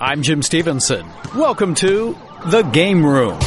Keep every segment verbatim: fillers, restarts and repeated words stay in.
I'm Jim Stevenson. Welcome to The Game Room.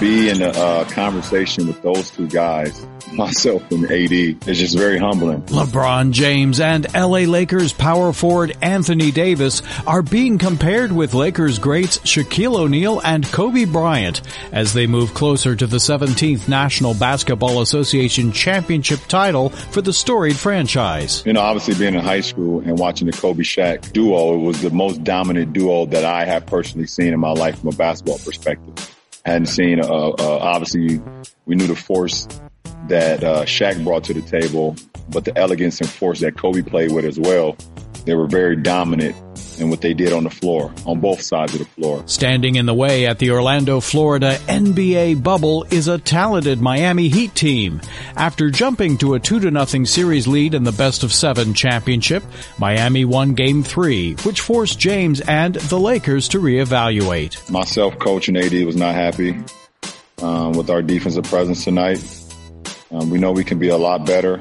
Be in a uh, conversation with those two guys, myself and A D, is just very humbling. LeBron James and L A Lakers power forward Anthony Davis are being compared with Lakers greats Shaquille O'Neal and Kobe Bryant as they move closer to the seventeenth National Basketball Association championship title for the storied franchise. You know, obviously being in high school and watching the Kobe-Shaq duo, it was the most dominant duo that I have personally seen in my life from a basketball perspective. Hadn't seen, uh, uh, obviously, we knew the force that uh, Shaq brought to the table, but the elegance and force that Kobe played with as well. They were very dominant in what they did on the floor, on both sides of the floor. Standing in the way at the Orlando, Florida N B A bubble is a talented Miami Heat team. After jumping to a two to nothing series lead in the best of seven championship, Miami won Game three, which forced James and the Lakers to reevaluate. Myself, Coach, and A D was not happy um, with our defensive presence tonight. Um, we know we can be a lot better,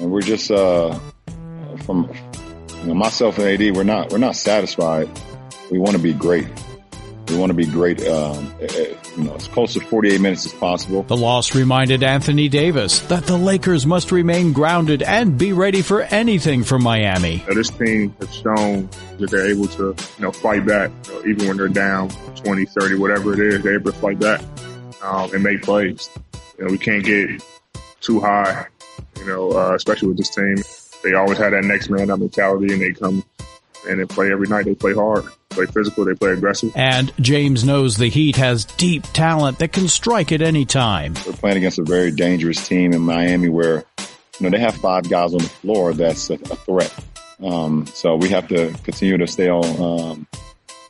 and we're just uh, from... You know, myself and A D, we're not, we're not satisfied. We want to be great. We want to be great, um, you know, as close to forty-eight minutes as possible. The loss reminded Anthony Davis that the Lakers must remain grounded and be ready for anything from Miami. This team has shown that they're able to, you know, fight back, you know, even when they're down twenty, thirty, whatever it is, they're able to fight back, um, and make plays. You know, we can't get too high, you know, uh, especially with this team. They always have that next man up mentality, and they come and they play every night. They play hard. They play physical. They play aggressive. And James knows the Heat has deep talent that can strike at any time. We're playing against a very dangerous team in Miami where, you know, they have five guys on the floor that's a, a threat. Um, so we have to continue to stay on, um,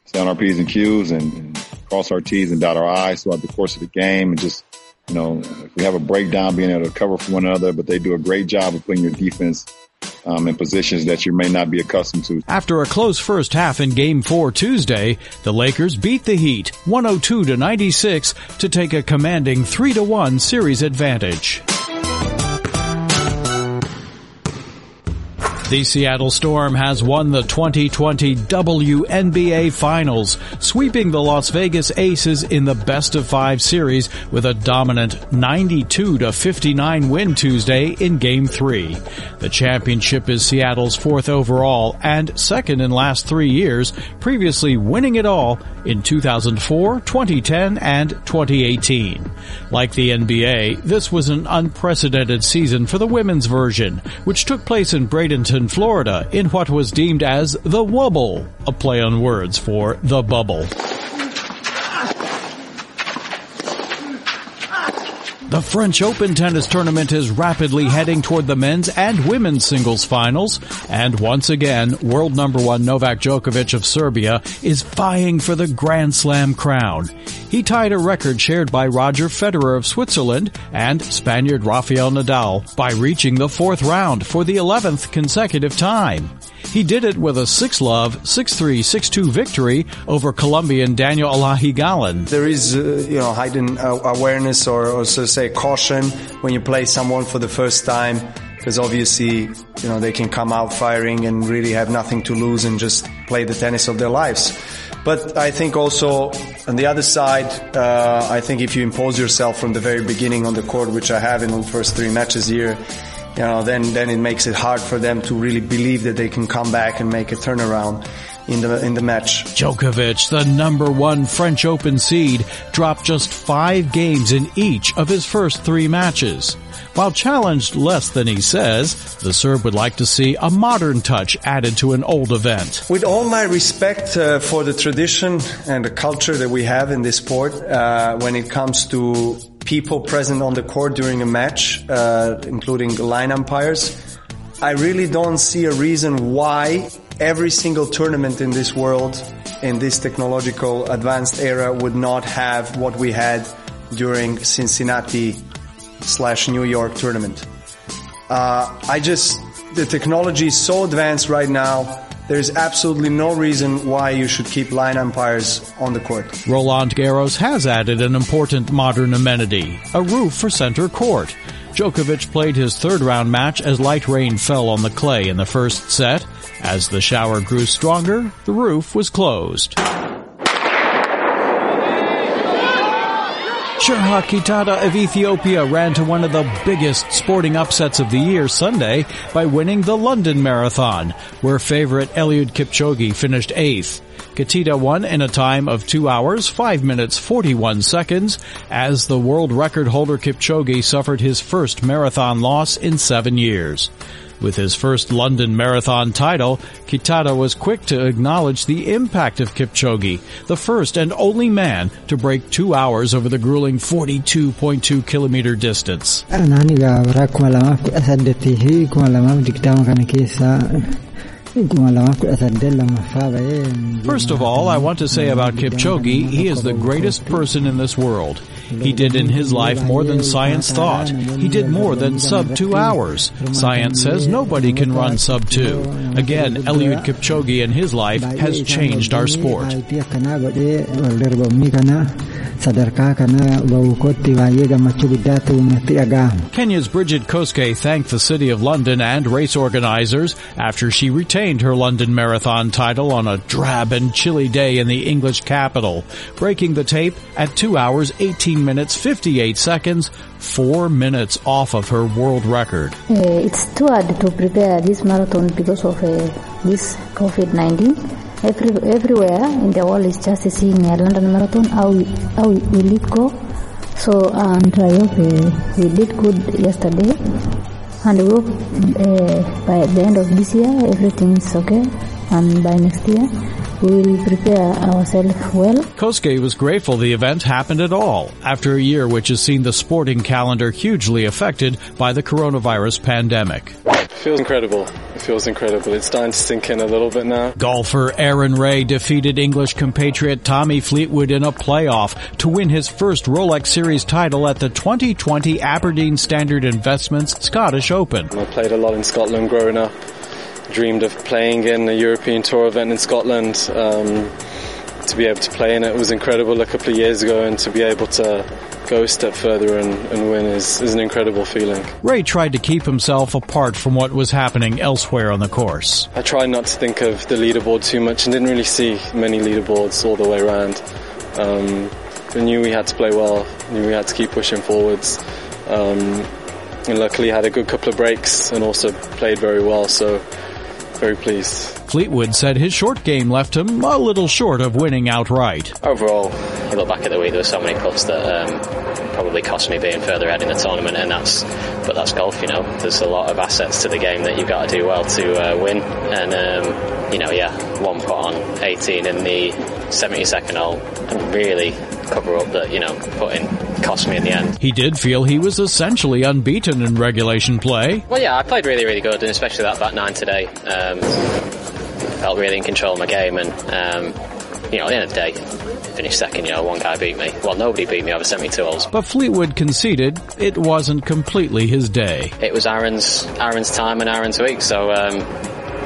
stay on our P's and Q's and, and cross our T's and dot our I's throughout the course of the game and just, you know, if we have a breakdown, being able to cover for one another, but they do a great job of putting your defense Um, in positions that you may not be accustomed to. After a close first half in Game four Tuesday, the Lakers beat the Heat one oh two to ninety-six to take a commanding three to one series advantage. The Seattle Storm has won the twenty twenty W N B A Finals, sweeping the Las Vegas Aces in the best of five series with a dominant ninety-two to fifty-nine win Tuesday in Game three. The championship is Seattle's fourth overall and second in last three years, previously winning it all in two thousand four, twenty ten, and twenty eighteen. Like the N B A, this was an unprecedented season for the women's version, which took place in Bradenton, Florida, in what was deemed as the Wubble, a play on words for the bubble. The French Open tennis tournament is rapidly heading toward the men's and women's singles finals. And once again, world number one Novak Djokovic of Serbia is vying for the Grand Slam crown. He tied a record shared by Roger Federer of Switzerland and Spaniard Rafael Nadal by reaching the fourth round for the eleventh consecutive time. He did it with a six love, six three, six two victory over Colombian Daniel Alahi Gallen. There is, uh, you know, heightened uh, awareness or, or so to say caution when you play someone for the first time, because obviously, you know, they can come out firing and really have nothing to lose and just play the tennis of their lives. But I think also on the other side, uh, I think if you impose yourself from the very beginning on the court, which I have in the first three matches here, you know, then, then it makes it hard for them to really believe that they can come back and make a turnaround in the, in the match. Djokovic, the number one French Open seed, dropped just five games in each of his first three matches. While challenged less than he says, the Serb would like to see a modern touch added to an old event. With all my respect uh, for the tradition and the culture that we have in this sport, uh, when it comes to people present on the court during a match, uh, including line umpires, I really don't see a reason why every single tournament in this world, in this technological advanced era, would not have what we had during Cincinnati slash New York tournament. Uh, I just The technology is so advanced right now, there's absolutely no reason why you should keep line umpires on the court. Roland Garros has added an important modern amenity, a roof for center court. Djokovic played his third round match as light rain fell on the clay in the first set. As the shower grew stronger, the roof was closed. Shura Kitata of Ethiopia ran to one of the biggest sporting upsets of the year Sunday by winning the London Marathon, where favorite Eliud Kipchoge finished eighth. Kitata won in a time of two hours, five minutes, forty-one seconds, as the world record holder Kipchoge suffered his first marathon loss in seven years. With his first London Marathon title, Kitata was quick to acknowledge the impact of Kipchoge, the first and only man to break two hours over the grueling forty-two point two kilometer distance. First of all, I want to say about Kipchoge, he is the greatest person in this world. He did in his life more than science thought. He did more than sub two hours. Science says nobody can run sub two. Again, Eliud Kipchoge in his life has changed our sport. Kenya's Bridget Kosgei thanked the City of London and race organizers after she retained her London Marathon title on a drab and chilly day in the English capital, breaking the tape at two hours, eighteen minutes, fifty-eight seconds, four minutes off of her world record. It's too hard to prepare this marathon because of uh, this covid nineteen. Every, everywhere in the world is just seeing a London Marathon, how, how will it go. So, and I hope uh, we did good yesterday. And we hope uh, by the end of this year, everything is okay. And by next year, we will prepare ourselves well. Kosgei was grateful the event happened at all, after a year which has seen the sporting calendar hugely affected by the coronavirus pandemic. It feels incredible. It feels incredible. It's starting to sink in a little bit now. Golfer Aaron Ray defeated English compatriot Tommy Fleetwood in a playoff to win his first Rolex Series title at the twenty twenty Aberdeen Standard Investments Scottish Open. I played a lot in Scotland growing up. Dreamed of playing in a European Tour event in Scotland. Um, to be able to play in it was incredible a couple of years ago, and to be able to go a step further and, and win is, is an incredible feeling. Ray tried to keep himself apart from what was happening elsewhere on the course. I tried not to think of the leaderboard too much and didn't really see many leaderboards all the way around. Um, I knew we had to play well, knew we had to keep pushing forwards. Um, and luckily had a good couple of breaks and also played very well, so very pleased. Fleetwood said his short game left him a little short of winning outright. Overall, I look back at the week, there were so many cuts that um, probably cost me being further ahead in the tournament, and that's but that's golf, you know. There's a lot of assets to the game that you've got to do well to uh, win, and um, you know, yeah, one putt on eighteen in the seventy-second hole and really cover up that, you know, putting cost me in the end. He did feel he was essentially unbeaten in regulation play. Well, yeah, I played really, really good, and especially that back nine today. Um, felt really in control of my game, and, um, you know, at the end of the day, finished second, you know, one guy beat me. Well, nobody beat me over seventy-two holes. But Fleetwood conceded it wasn't completely his day. It was Aaron's, Aaron's time and Aaron's week, so, um...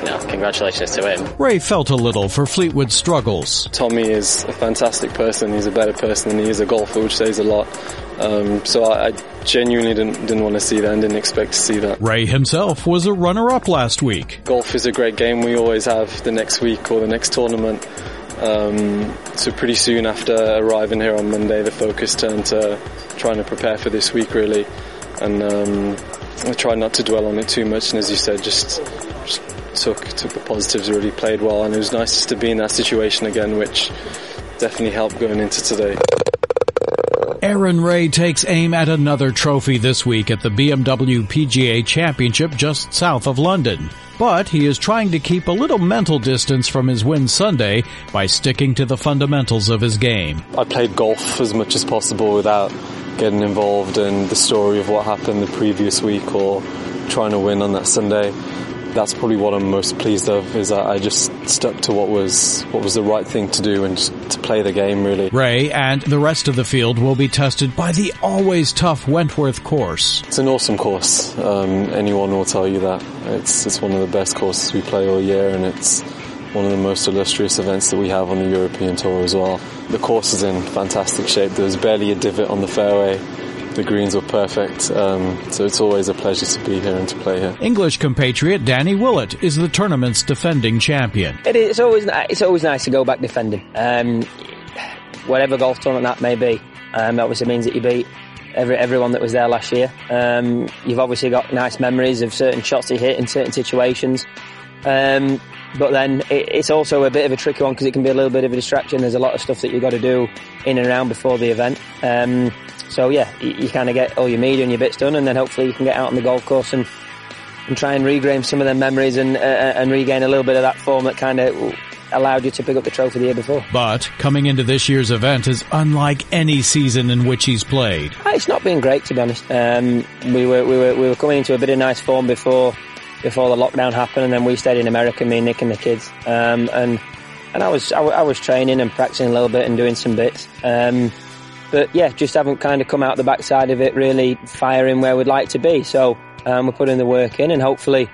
No, congratulations to him. Ray felt a little for Fleetwood's struggles. Tommy is a fantastic person. He's a better person than he is a golfer, which says a lot. Um, so I, I genuinely didn't, didn't want to see that and didn't expect to see that. Ray himself was a runner-up last week. Golf is a great game. We always have the next week or the next tournament. Um, so pretty soon after arriving here on Monday, the focus turned to trying to prepare for this week, really. And um, I tried not to dwell on it too much. And as you said, just... just Took, took the positives, really played well, and it was nice to be in that situation again, which definitely helped going into today. Aaron Ray takes aim at another trophy this week at the B M W P G A Championship just south of London. But he is trying to keep a little mental distance from his win Sunday by sticking to the fundamentals of his game. I played golf as much as possible without getting involved in the story of what happened the previous week or trying to win on that Sunday. that's probably what I'm most pleased of, is that I just stuck to what was what was the right thing to do and to play the game, really. Ray and the rest of the field will be tested by the always tough Wentworth course. It's an awesome course. Um, anyone will tell you that. It's it's one of the best courses we play all year, and it's one of the most illustrious events that we have on the European Tour as well. The course is in fantastic shape. There was barely a divot on the fairway. The greens were perfect, um, so it's always a pleasure to be here and to play here. English compatriot Danny Willett is the tournament's defending champion. It is, it's always it's always nice to go back defending, um, whatever golf tournament that may be. Um, that obviously means that you beat every, everyone that was there last year. Um, you've obviously got nice memories of certain shots you hit in certain situations. Um, But then it's also a bit of a tricky one because it can be a little bit of a distraction. There's a lot of stuff that you've got to do in and around before the event. Um, so, yeah, you, you kind of get all your media and your bits done, and then hopefully you can get out on the golf course and, and try and regain some of their memories and, uh, and regain a little bit of that form that kind of allowed you to pick up the trophy the year before. But coming into this year's event is unlike any season in which he's played. It's not been great, to be honest. Um, we were, we were, we were coming into a bit of nice form before... before the lockdown happened, and then we stayed in America, me, Nick and the kids. Um, and and I was I, w- I was training and practicing a little bit and doing some bits. Um, but yeah, just haven't kind of come out the backside of it really firing where we'd like to be. So um, we're putting the work in, and hopefully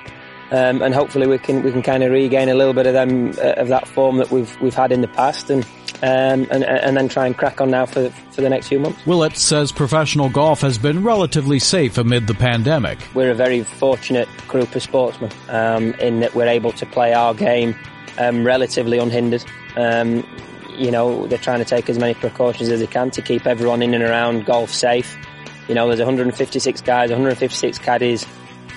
um, and hopefully we can we can kind of regain a little bit of them uh, of that form that we've we've had in the past, and. Um, and, and then try and crack on now for, for the next few months. Willett says professional golf has been relatively safe amid the pandemic. We're a very fortunate group of sportsmen um, in that we're able to play our game um, relatively unhindered. Um, you know, they're trying to take as many precautions as they can to keep everyone in and around golf safe. You know, there's one hundred fifty-six guys, one hundred fifty-six caddies,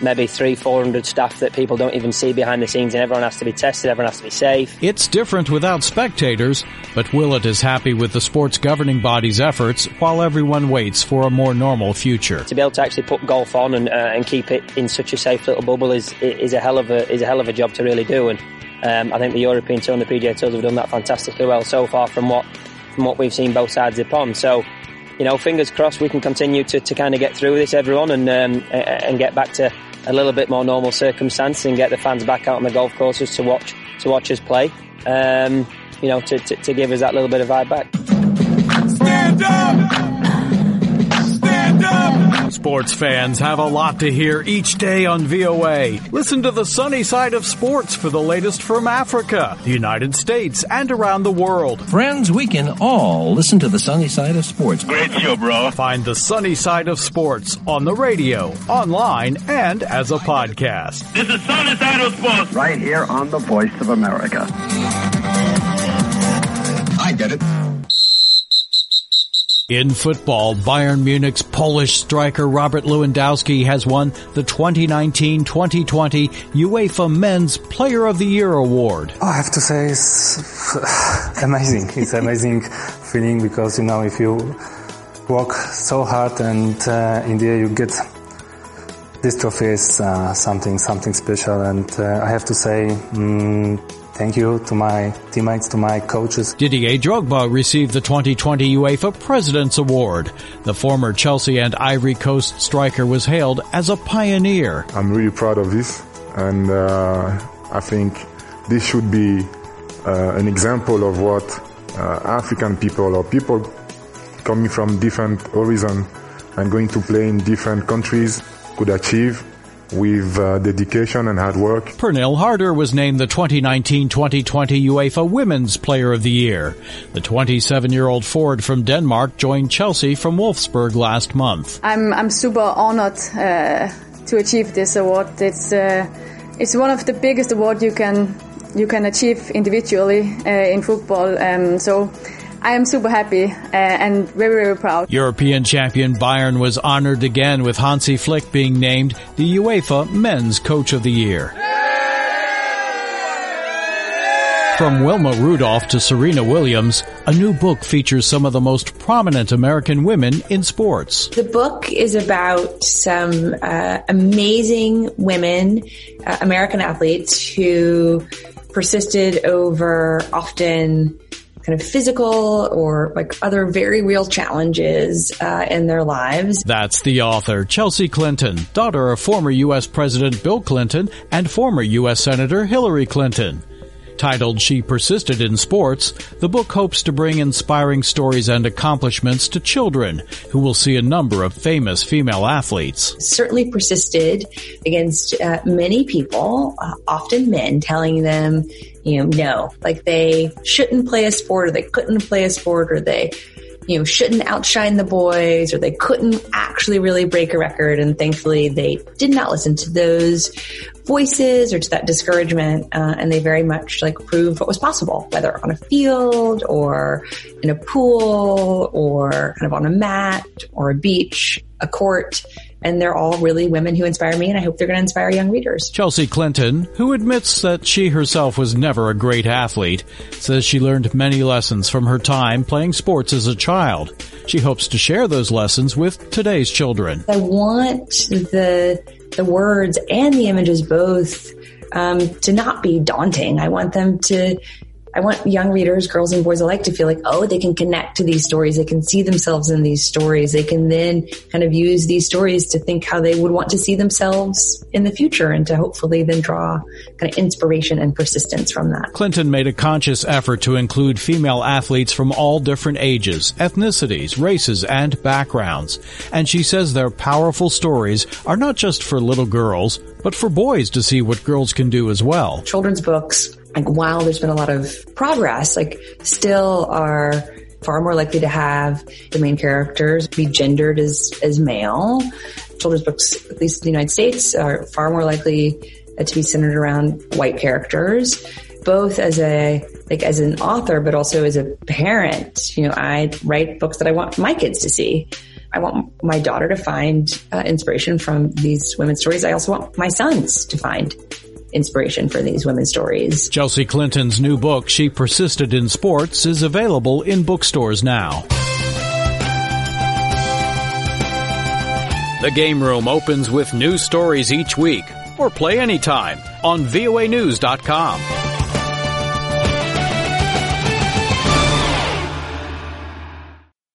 maybe three, four hundred staff that people don't even see behind the scenes, and everyone has to be tested, everyone has to be safe. It's different without spectators, but Willett is happy with the sports governing body's efforts while everyone waits for a more normal future. To be able to actually put golf on and, uh, and keep it in such a safe little bubble is is a hell of a is a hell of a job to really do, and um, I think the European Tour and the P G A Tours have done that fantastically well so far from what from what we've seen both sides of the pond. So, you know, fingers crossed we can continue to, to kind of get through this, everyone, and um, and get back to a little bit more normal circumstance and get the fans back out on the golf courses to watch to watch us play, um, you know, to, to, to give us that little bit of vibe back. Stand up! Stand up! Sports fans have a lot to hear each day on V O A. Listen to the sunny side of sports for the latest from Africa, the United States, and around the world. Friends, we can all listen to the sunny side of sports. Great show, bro. Find the sunny side of sports on the radio, online, and as a podcast. This is Sunny Side of Sports, right here on the Voice of America. I get it. In football, Bayern Munich's Polish striker Robert Lewandowski has won the twenty nineteen twenty twenty UEFA Men's Player of the Year award. I have to say it's amazing. It's an amazing feeling because, you know, if you work so hard and uh, in the end you get this trophy, is uh, something, something special. And uh, I have to say... Um, Thank you to my teammates, to my coaches. Didier Drogba received the twenty twenty UEFA President's Award. The former Chelsea and Ivory Coast striker was hailed as a pioneer. I'm really proud of this, and uh, I think this should be uh, an example of what uh, African people or people coming from different horizons and going to play in different countries could achieve with uh, dedication and hard work. Pernille Harder was named the twenty nineteen twenty twenty UEFA Women's Player of the Year. The twenty-seven-year-old forward from Denmark joined Chelsea from Wolfsburg last month. I'm I'm super honored uh, to achieve this award. It's uh, it's one of the biggest awards you can you can achieve individually uh, in football. Um, so. I am super happy and very, very proud. European champion Bayern was honored again with Hansi Flick being named the UEFA Men's Coach of the Year. From Wilma Rudolph to Serena Williams, a new book features some of the most prominent American women in sports. The book is about some uh, amazing women, uh, American athletes, who persisted over often kind of physical or like other very real challenges uh, in their lives. That's the author, Chelsea Clinton, daughter of former U S President Bill Clinton and former U S Senator Hillary Clinton. Titled She Persisted in Sports, the book hopes to bring inspiring stories and accomplishments to children who will see a number of famous female athletes. Certainly persisted against uh, many people, uh, often men, telling them, you know, no, like they shouldn't play a sport or they couldn't play a sport or they, you know, shouldn't outshine the boys or they couldn't actually really break a record. And thankfully they did not listen to those voices or to that discouragement, uh, and they very much like proved what was possible, whether on a field or in a pool or kind of on a mat or a beach, a court. And they're all really women who inspire me, and I hope they're going to inspire young readers. Chelsea Clinton, who admits that she herself was never a great athlete, says she learned many lessons from her time playing sports as a child. She hopes to share those lessons with today's children. I want the the words and the images both um, to not be daunting. I want them to... I want young readers, girls and boys alike, to feel like, oh, they can connect to these stories. They can see themselves in these stories. They can then kind of use these stories to think how they would want to see themselves in the future and to hopefully then draw kind of inspiration and persistence from that. Clinton made a conscious effort to include female athletes from all different ages, ethnicities, races, and backgrounds. And she says their powerful stories are not just for little girls, but for boys to see what girls can do as well. Children's books, like, while there's been a lot of progress, like, still are far more likely to have the main characters be gendered as, as male. Children's books, at least in the United States, are far more likely to be centered around white characters, both as a, like, as an author, but also as a parent. You know, I write books that I want my kids to see. I want my daughter to find uh, inspiration from these women's stories. I also want my sons to find inspiration for these women's stories. Chelsea Clinton's new book, She Persisted in Sports, is available in bookstores now. The Game Room opens with new stories each week, or play anytime on V O A news dot com.